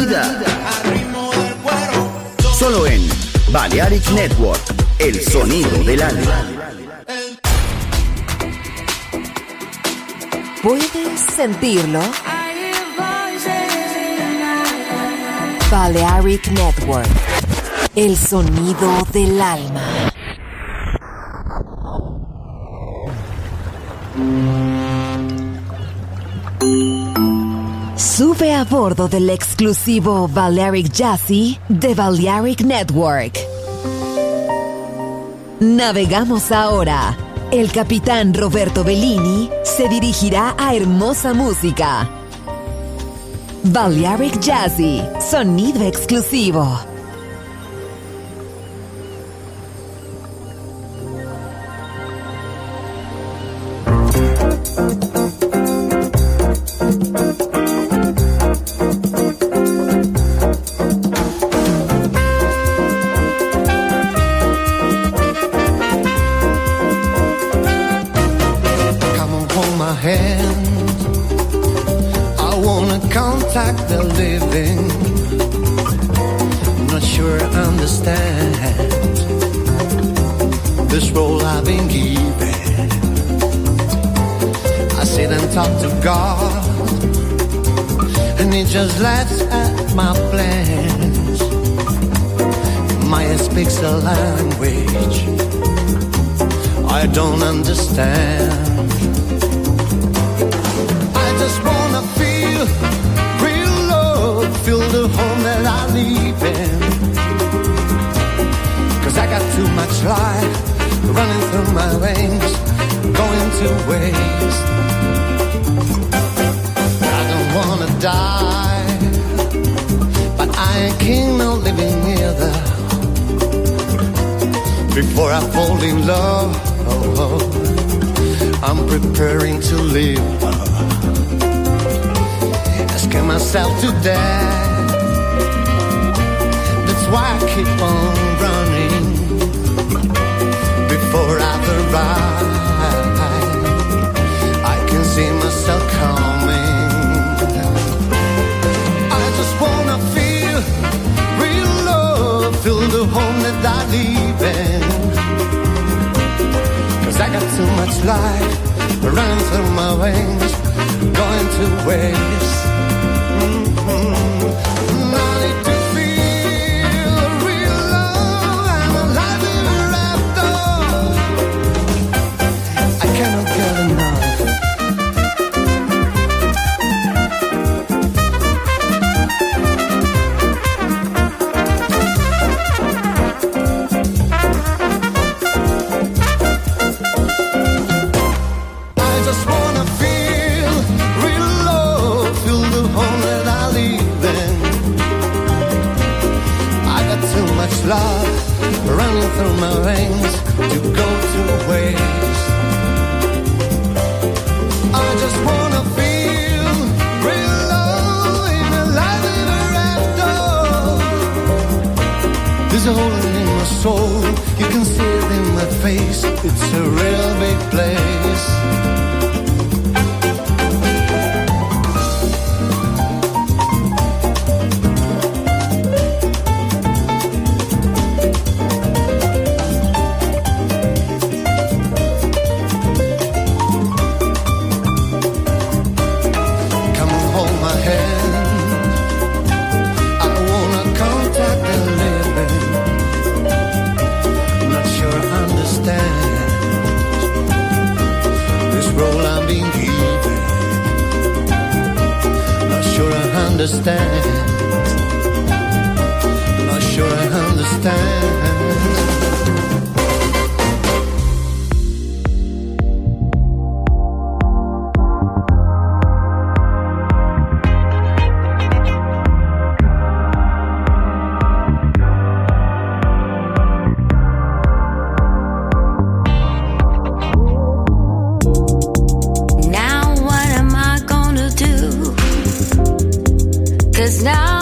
vida solo en Balearic Network, el sonido del alma. ¿Puedes sentirlo? Balearic Network, el sonido del alma. Sube a bordo del exclusivo Balearic Jazzy de Balearic Network. Navegamos ahora. El capitán Roberto Bellini se dirigirá a hermosa música. Balearic Jazzy, sonido exclusivo. Just laughs at my plans. My head speaks a language I don't understand. I just wanna feel real love, feel the home that I live in. 'Cause I got too much life running through my veins, going to waste. I don't wanna die, I can't no living either. Before I fall in love, I'm preparing to live. Asking myself to death, that's why I keep on running. Before I arrive, I can see myself coming. I just wanna feel real love, fill the home that I live in. 'Cause I got too much life running through my veins, going to waste. I need to feel real love, I'm alive here after. I cannot get enough. Now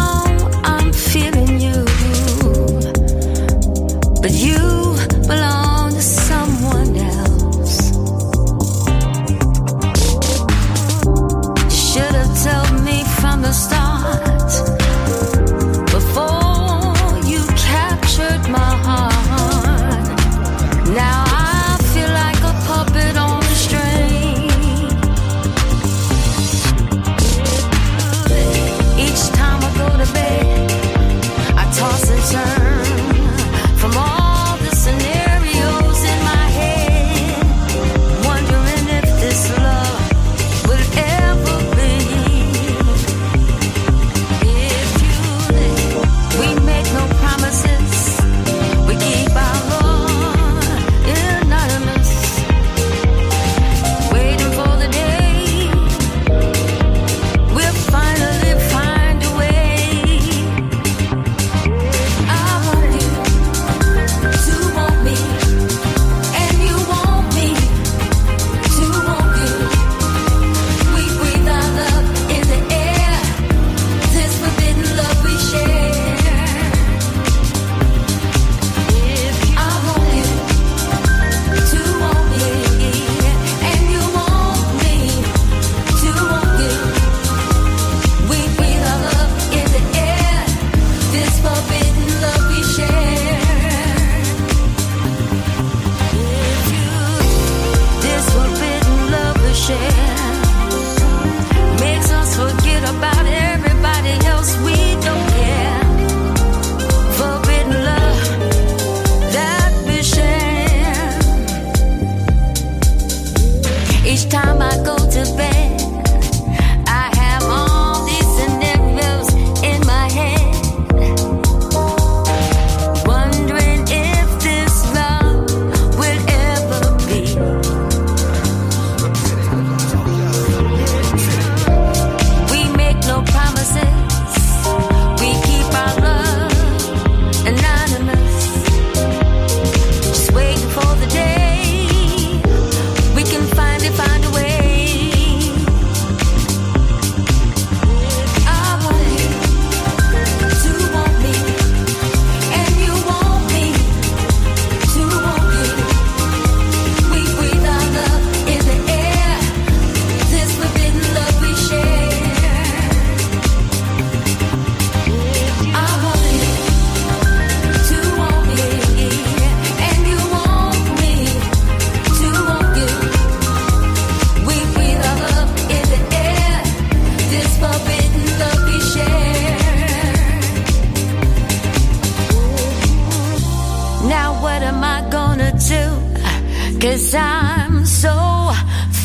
time so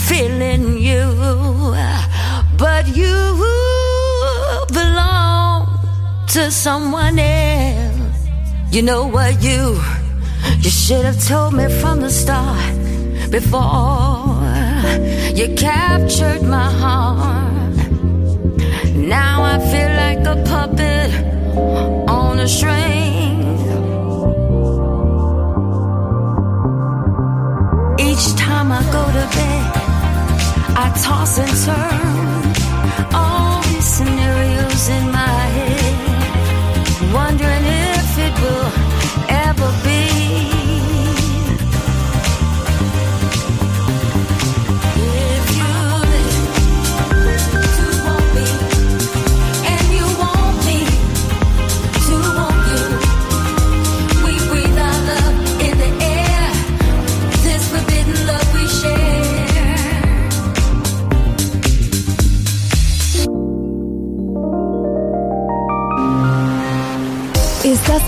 feeling you, but you belong to someone else. You know what, you should have told me from the start, before you captured my heart. Now I feel like a puppet on a string. Each time I go to bed, I toss and turn, all these scenarios in my head, wondering if it will ever be. Estás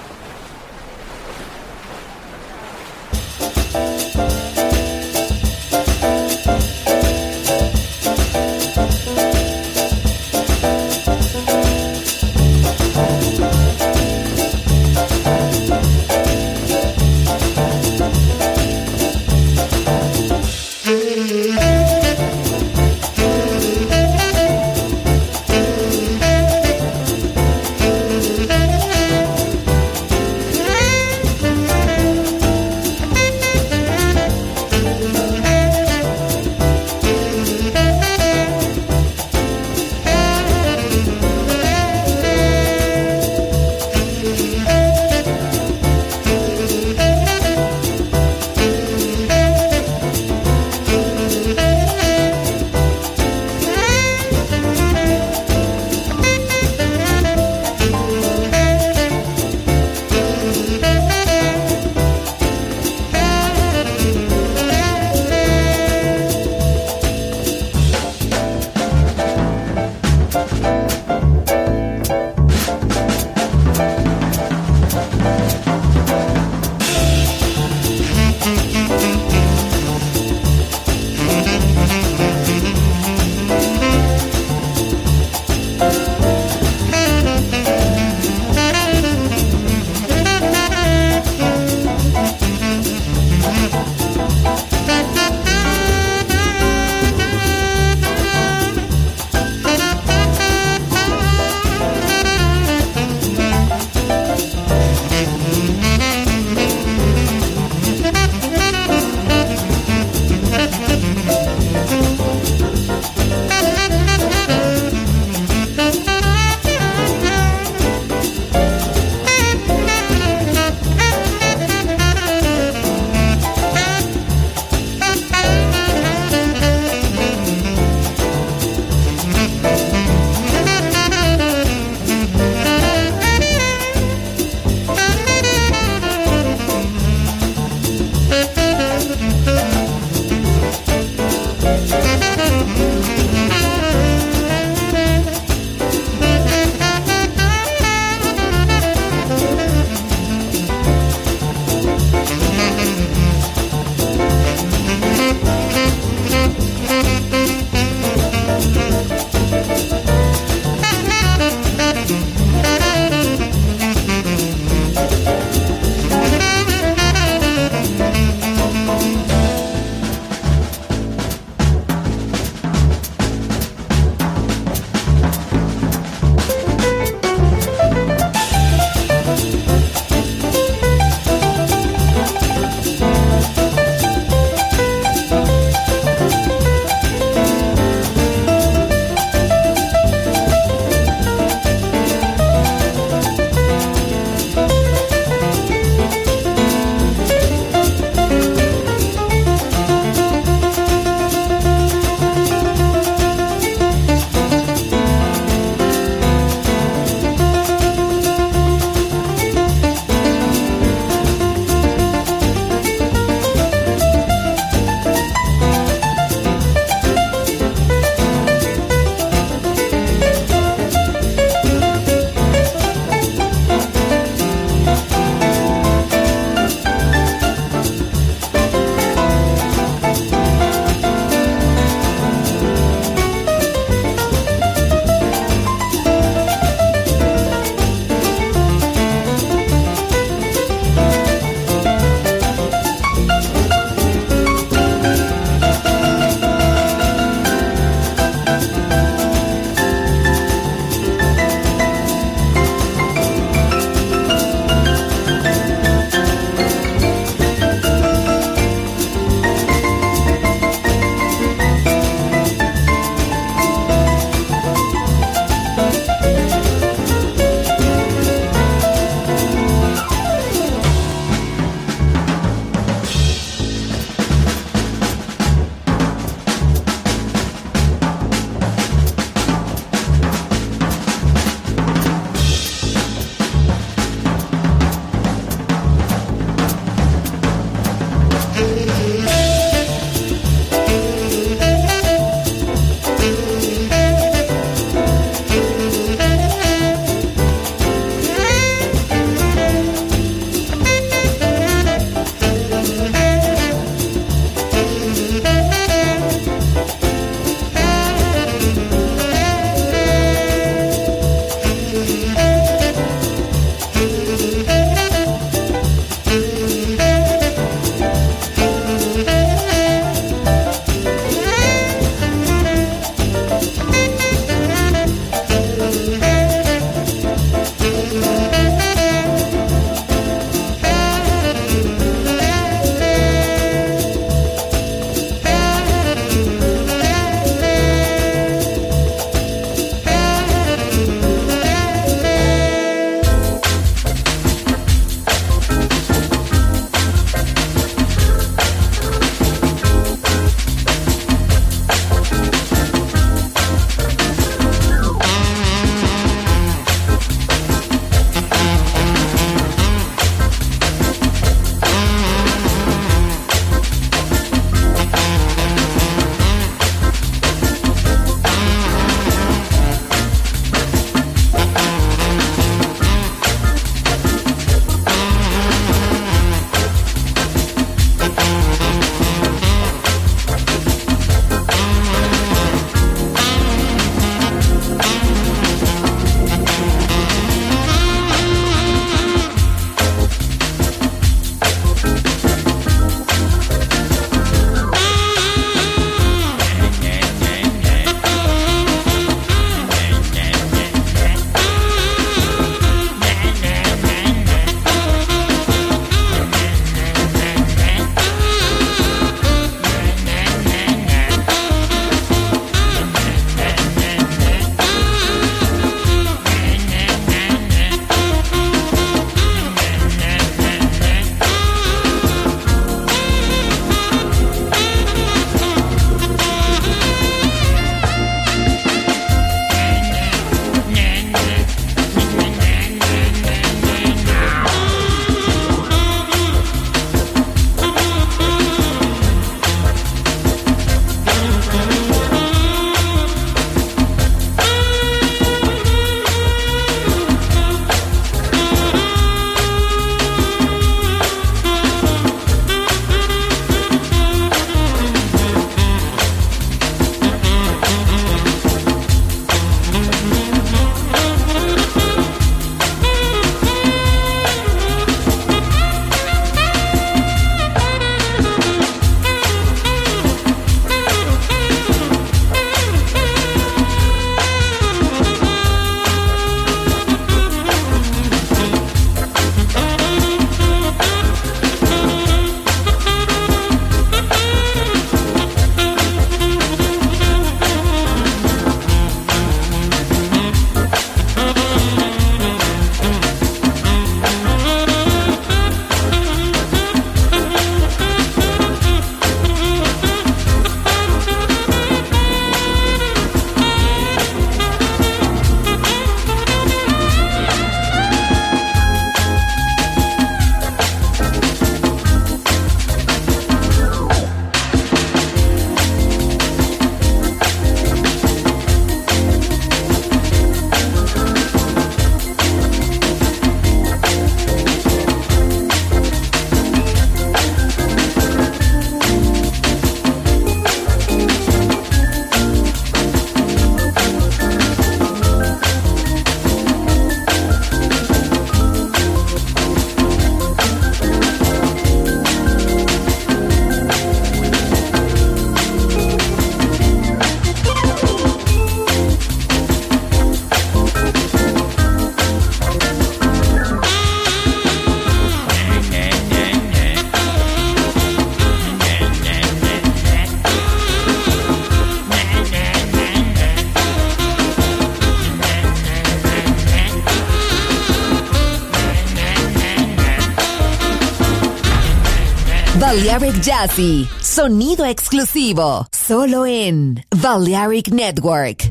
Balearic Jazzy, sonido exclusivo, solo en Balearic Network.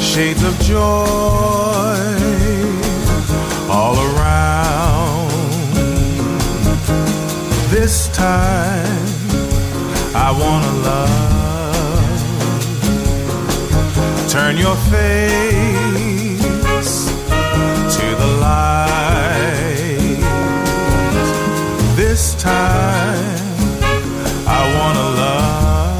Shades of joy all around. This time I wanna love. Turn your face to the light. This time I wanna love.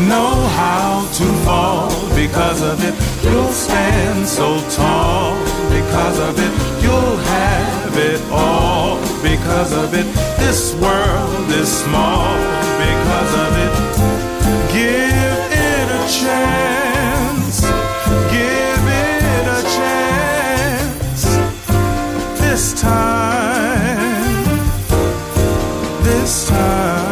Know how to fall because of it. You'll stand so tall because of it. You'll have it all because of it. This world is small because of it. Give it a chance. Give it a chance. This time. This time.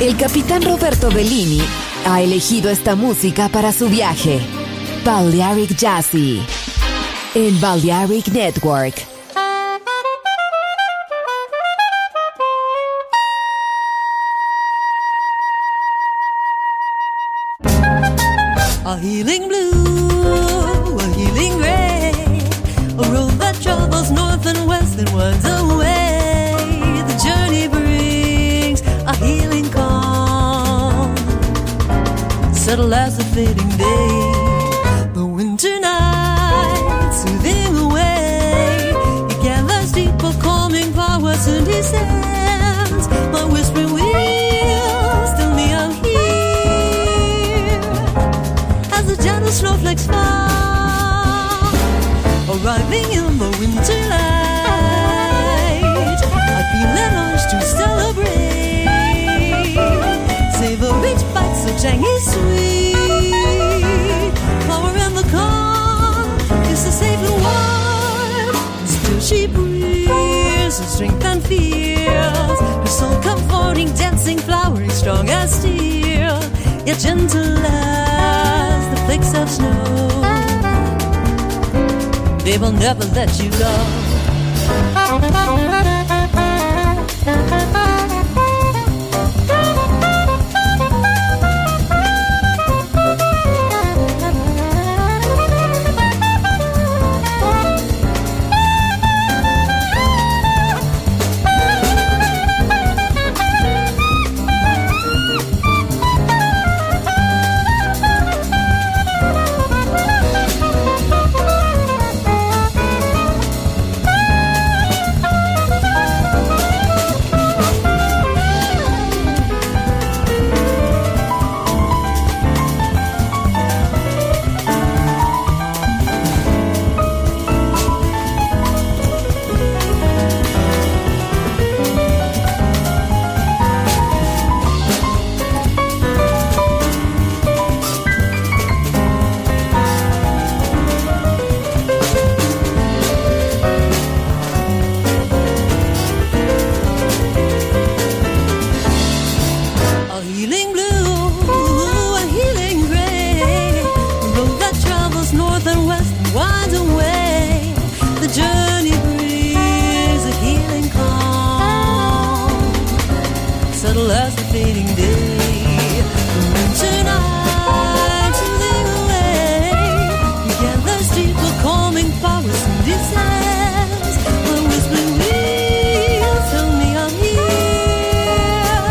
El capitán Roberto Bellini ha elegido esta música para su viaje. Balearic Jazzy en Balearic Network. A healing blue, a healing gray, a road that travels north and west and winds away. The journey brings a healing call. Settle as the fading day, the winter night soothing away. It gathers deep a calming power soon descends. My whispering wheels still me out here as the gentle snowflakes fall, arriving in the winter light. I feel an urge to celebrate, savor each bite so tangy sweet. She breathes with strength and fears, her soul comforting, dancing, flowering, strong as steel, yet gentle as the flakes of snow. They will never let you go. past the fading day. The winter nights are living away. You can those people calming powers in these hands. The whispering wheels tell me I'm here.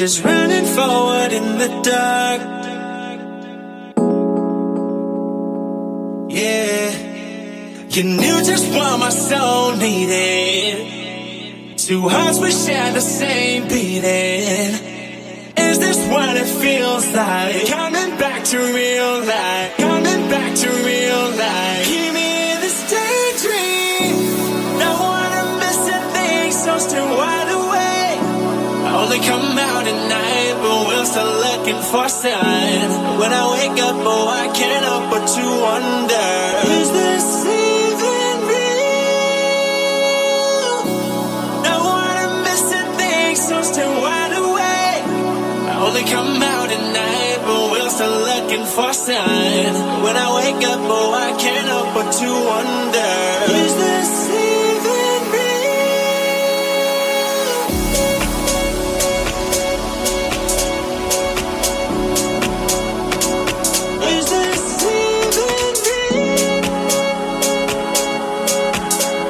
just running forward in the dark. Yeah, you knew just what my soul needed. Two hearts we share the same beating. Is this what it feels like? Coming back to real life. Coming back to real life. Give me this daydream. Don't wanna miss a thing, so still wide awake. I only come out at night, but we're still looking for a sign. When I wake up, oh, I can't help but to wonder, is this even real? Don't wanna miss a thing, so still wide awake. Only come out at night, but we're still looking for a sign. When I wake up, oh, I can't help but to wonder, is this even real? Is this even real? Is this even real?